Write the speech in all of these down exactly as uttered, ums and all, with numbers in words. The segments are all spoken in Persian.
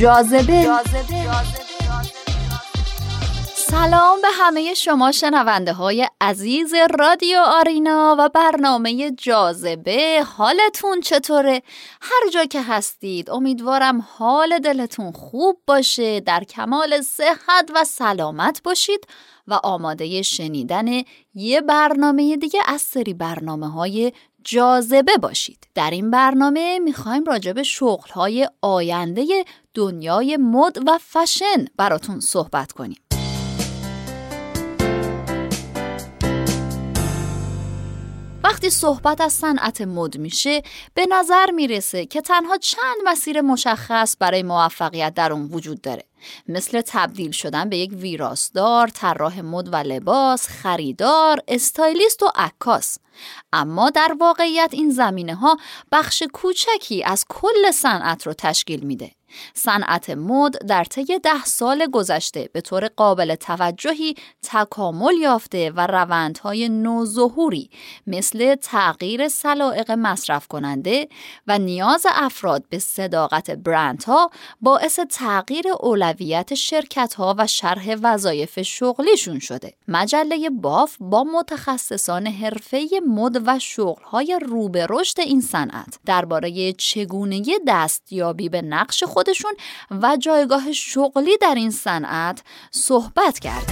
جاذبه. سلام به همه شما شنونده های عزیز رادیو آرینا و برنامه جاذبه. حالتون چطوره؟ هر جا که هستید امیدوارم حال دلتون خوب باشه، در کمال صحت و سلامت باشید و آماده شنیدن یه برنامه دیگه از سری برنامه های جاذبه باشید. در این برنامه میخوایم راجع به شغل‌های آینده دنیای مد و فشن براتون صحبت کنیم. وقتی صحبت از صنعت مد میشه، به نظر میرسه که تنها چند مسیر مشخص برای موفقیت در اون وجود داره، مثل تبدیل شدن به یک ویراستار، طراح مد و لباس، خریدار، استایلیست و عکاس. اما در واقعیت این زمینه ها بخش کوچکی از کل صنعت رو تشکیل میده. صنعت مد در طی ده سال گذشته به طور قابل توجهی تکامل یافته و روندهای نوظهوری مثل تغییر سلایق مصرف کننده و نیاز افراد به صداقت برندها باعث تغییر اولویت شرکت‌ها و شرح وظایف شغلیشون شده. مجله باف با متخصصان حرفه‌ای مد و شغل‌های رو به رشد این صنعت درباره چگونگی دستیابی به نقش خودشون و جایگاه شغلی در این صنعت صحبت کرد.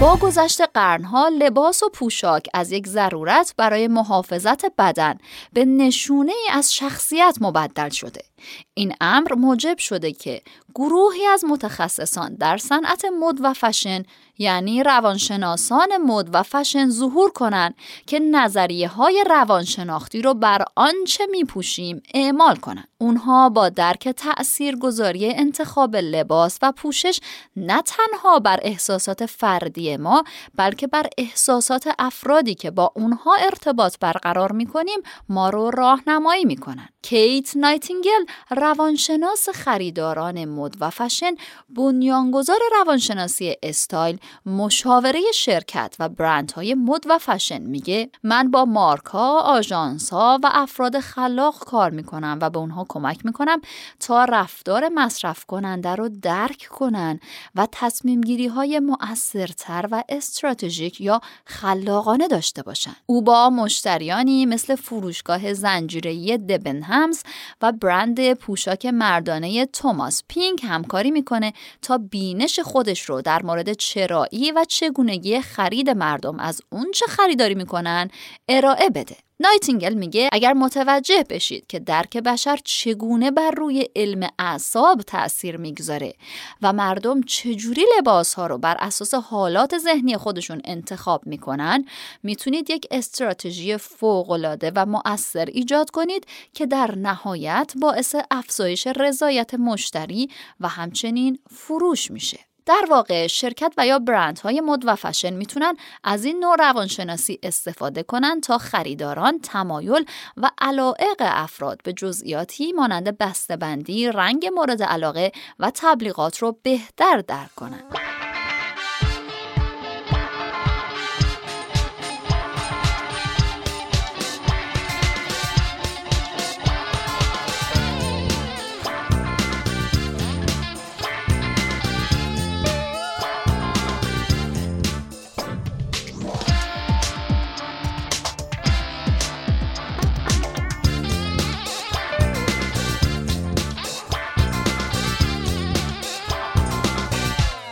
با گذشت قرنها لباس و پوشاک از یک ضرورت برای محافظت بدن به نشونه ای از شخصیت مبدل شده. این امر موجب شده که گروهی از متخصصان در صنعت مد و فشن، یعنی روانشناسان مد و فشن، ظهور کنند که نظریه های روانشناختی رو بر آنچه میپوشیم اعمال کنند. اونها با درک تاثیرگذاری انتخاب لباس و پوشش نه تنها بر احساسات فردی ما، بلکه بر احساسات افرادی که با اونها ارتباط برقرار میکنیم ما رو راهنمایی میکنن. کیت نایتینگل، روانشناس خریداران مد و فشن، بنیانگذار روانشناسی استایل، مشاوره شرکت و برندهای مد و فشن، میگه من با مارک‌ها، آژانس‌ها و افراد خلاق کار میکنم و به اونها کمک میکنم تا رفتار مصرف کننده رو درک کنن و تصمیم گیری های مؤثرتر و استراتژیک یا خلاقانه داشته باشن. او با مشتریانی مثل فروشگاه زنجیره‌ای دبنهمز و برند پوشاک مردانه توماس پینک همکاری میکنه تا بینش خودش رو در مورد چرایی و چگونگی خرید مردم از اون چه خریداری میکنن ارائه بده. نایتینگل میگه اگر متوجه بشید که درک بشر چگونه بر روی علم اعصاب تأثیر میگذاره و مردم چجوری لباسها رو بر اساس حالات ذهنی خودشون انتخاب میکنن، میتونید یک استراتژی فوق‌العاده و مؤثر ایجاد کنید که در نهایت باعث افزایش رضایت مشتری و همچنین فروش میشه. در واقع شرکت و یا برندهای مد و فشن میتونن از این نوع روانشناسی استفاده کنن تا خریداران تمایل و علایق افراد به جزئیاتی مانند بسته‌بندی، رنگ مورد علاقه و تبلیغات رو بهتر درک کنن.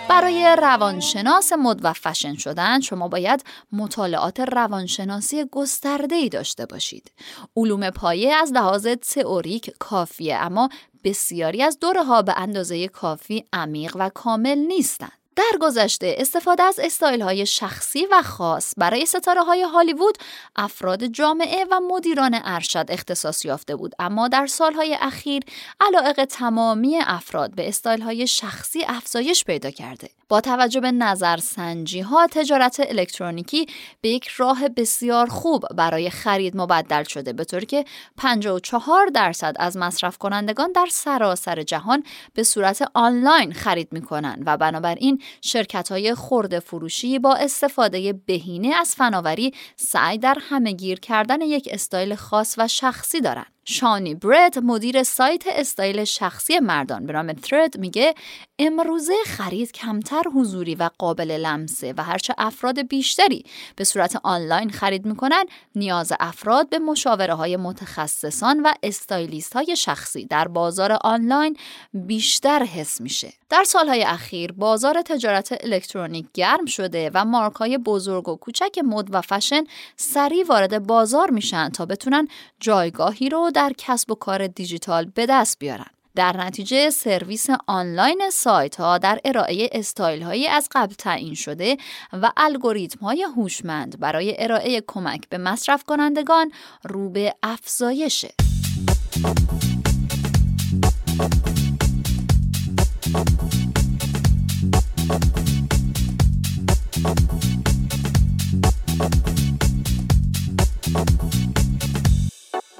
برای روانشناس مد و فشن شدن شما باید مطالعات روانشناسی گسترده‌ای داشته باشید. علوم پایه از لحاظ تئوریک کافیه، اما بسیاری از دوره‌ها به اندازه کافی عمیق و کامل نیستند. در گذشته استفاده از استایل‌های شخصی و خاص برای ستاره‌های هالیوود، افراد جامعه و مدیران ارشد اختصاص یافته بود، اما در سال‌های اخیر علایق تمامی افراد به استایل‌های شخصی افزایش پیدا کرده. با توجه به نظرسنجی ها تجارت الکترونیکی به یک راه بسیار خوب برای خرید مبدل شده، به طوری که پنجاه و چهار درصد از مصرف کنندگان در سراسر جهان به صورت آنلاین خرید می کنند و بنابراین شرکت های خرده فروشی با استفاده بهینه از فناوری سعی در همه‌گیر کردن یک استایل خاص و شخصی دارند. شانی بریت، مدیر سایت استایل شخصی مردان به نام ترند، میگه امروزه خرید کمتر حضوری و قابل لمسه و هرچه افراد بیشتری به صورت آنلاین خرید میکنن، نیاز افراد به مشاوره های متخصصان و استایلیست های شخصی در بازار آنلاین بیشتر حس میشه. در سالهای اخیر بازار تجارت الکترونیک گرم شده و مارک های بزرگ و کوچک مد و فشن سریع وارد بازار میشن تا بتونن جایگاهی رو در کسب و کار دیجیتال به دست بیارن. در نتیجه سرویس آنلاین سایت ها در ارائه استایل هایی از قبل تعیین شده و الگوریتم های هوشمند برای ارائه کمک به مصرف کنندگان رو به افزایشه.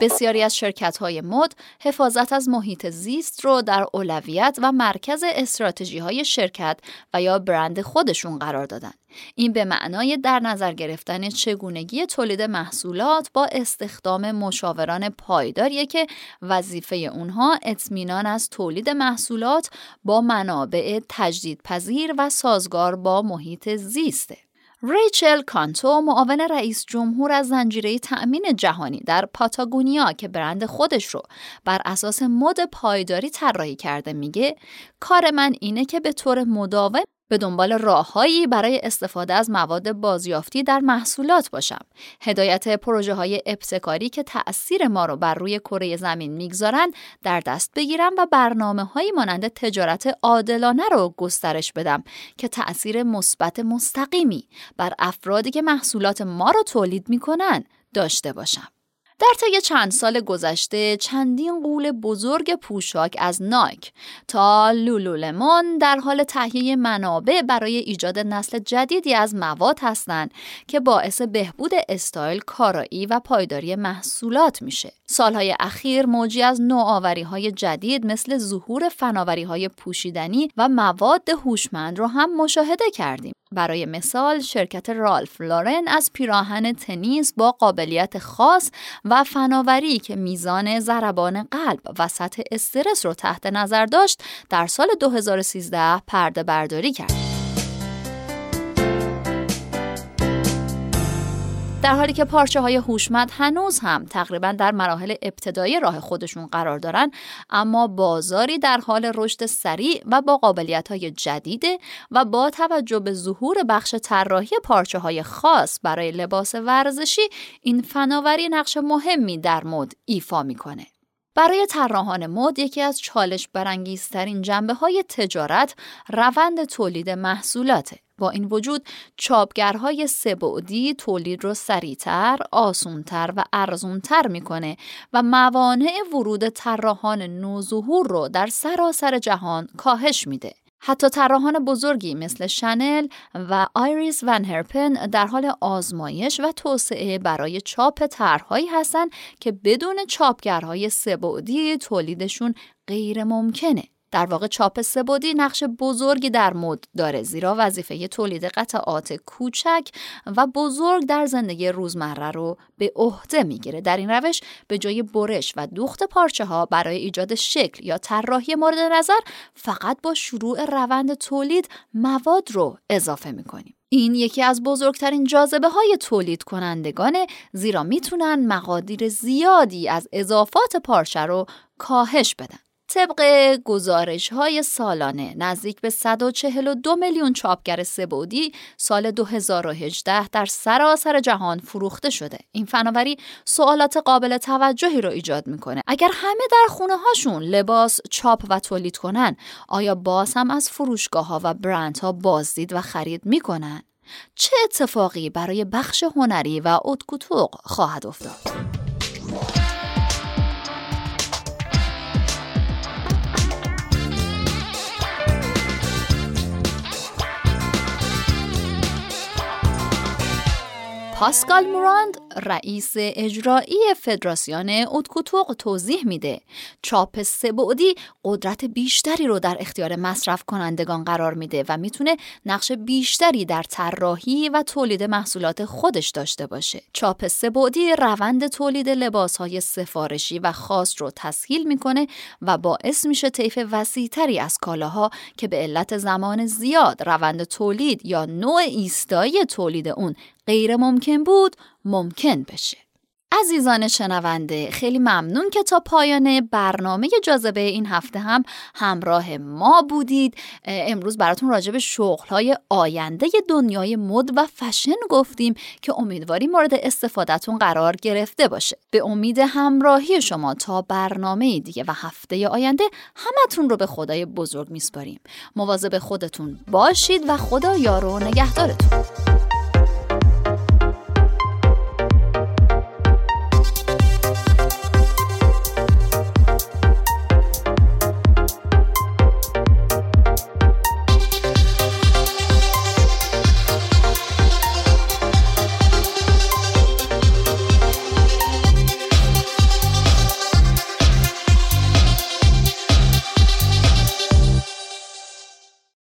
بسیاری از شرکت‌های مد حفاظت از محیط زیست رو در اولویت و مرکز استراتژی‌های شرکت و یا برند خودشون قرار دادن. این به معنای در نظر گرفتن چگونگی تولید محصولات با استخدام مشاوران پایداریه که وظیفه اونها اطمینان از تولید محصولات با منابع تجدیدپذیر و سازگار با محیط زیسته. ریچل کانتو، معاون رئیس جمهور از زنجیره تأمین جهانی در پاتاگونیا که برند خودش رو بر اساس مد پایداری طراحی کرده، میگه کار من اینه که به طور مداوم به دنبال راههایی برای استفاده از مواد بازیافتی در محصولات باشم. هدایت پروژه های ابتکاری که تأثیر ما رو بر روی کره زمین میگذارن در دست بگیرم و برنامه هایی مانند تجارت عادلانه رو گسترش بدم که تأثیر مثبت مستقیمی بر افرادی که محصولات ما رو تولید میکنن داشته باشم. در طی چند سال گذشته چندین قول بزرگ پوشاک از نایک تا لولولمون در حال تهیه منابع برای ایجاد نسل جدیدی از مواد هستند که باعث بهبود استایل، کارایی و پایداری محصولات میشه. سالهای اخیر موجی از نوآوری‌های جدید مثل ظهور فناوری‌های پوشیدنی و مواد هوشمند رو هم مشاهده کردیم. برای مثال شرکت رالف لارن از پیراهن تنیس با قابلیت خاص و فناوری که میزان ضربان قلب و سطح استرس رو تحت نظر داشت در سال دو هزار و سیزده پرده برداری کرد. در حالی که پارچه‌های هوشمند هنوز هم تقریباً در مراحل ابتدایی راه خودشون قرار دارن، اما بازاری در حال رشد سریع و با قابلیت‌های جدیده و با توجه به ظهور بخش طراحی پارچه‌های خاص برای لباس ورزشی، این فناوری نقش مهمی در مد ایفا می‌کنه. برای طراحان مد یکی از چالش برانگیزترین جنبه‌های تجارت روند تولید محصولاته. با این وجود چاپگرهای سه‌بعدی تولید رو سریعتر، آسان‌تر و ارزان‌تر میکنه و موانع ورود طراحان نوظهور رو در سراسر جهان کاهش میده. حتی طراحان بزرگی مثل شانل و آیریس ون هرپن در حال آزمایش و توسعه برای چاپ طرح‌هایی هستند که بدون چاپگرهای سه‌بعدی تولیدشون غیر ممکنه. در واقع چاپ سه‌بعدی نقش بزرگی در مد داره، زیرا وظیفه تولید قطعات کوچک و بزرگ در زندگی روزمره رو به عهده میگیره. در این روش به جای برش و دوخت پارچه ها برای ایجاد شکل یا طراحی مورد نظر، فقط با شروع روند تولید مواد رو اضافه میکنیم. این یکی از بزرگترین جاذبه های تولید کنندگانه، زیرا میتونن مقادیر زیادی از اضافات پارچه رو کاهش بدن. طبق گزارش‌های سالانه نزدیک به صد و چهل و دو میلیون چاپگر سه‌بعدی سال دو هزار و هجده در سراسر جهان فروخته شده. این فناوری سوالات قابل توجهی را ایجاد می‌کنه. اگر همه در خونه‌هاشون لباس چاپ و تولید کنن، آیا باز هم از فروشگاه‌ها و برندها بازدید و خرید می‌کنن؟ چه اتفاقی برای بخش هنری و اتکوتوق خواهد افتاد؟ هاسکل موراند رئیس اجرایی فدراسیون اودکوتوق توضیح میده چاپ سه‌بعدی قدرت بیشتری رو در اختیار مصرف کنندگان قرار میده و میتونه نقش بیشتری در طراحی و تولید محصولات خودش داشته باشه. چاپ سه‌بعدی روند تولید لباس‌های سفارشی و خاص رو تسهیل میکنه و باعث میشه طیف وسیع‌تری از کالاها که به علت زمان زیاد روند تولید یا نوع ایستایی تولید اون غیر ممکن بود ممکن بشه. عزیزان شنونده، خیلی ممنون که تا پایان برنامه جاذبه این هفته هم همراه ما بودید. امروز براتون راجع به شغل‌های آینده دنیای مد و فشن گفتیم که امیدواریم مورد استفادهتون قرار گرفته باشه. به امید همراهی شما تا برنامه دیگه و هفته آینده همتون رو به خدای بزرگ میسپاریم. مواظب خودتون باشید و خدا یار و نگهدارتون.